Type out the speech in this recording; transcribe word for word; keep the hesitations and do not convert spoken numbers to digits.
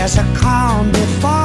there's a calm before.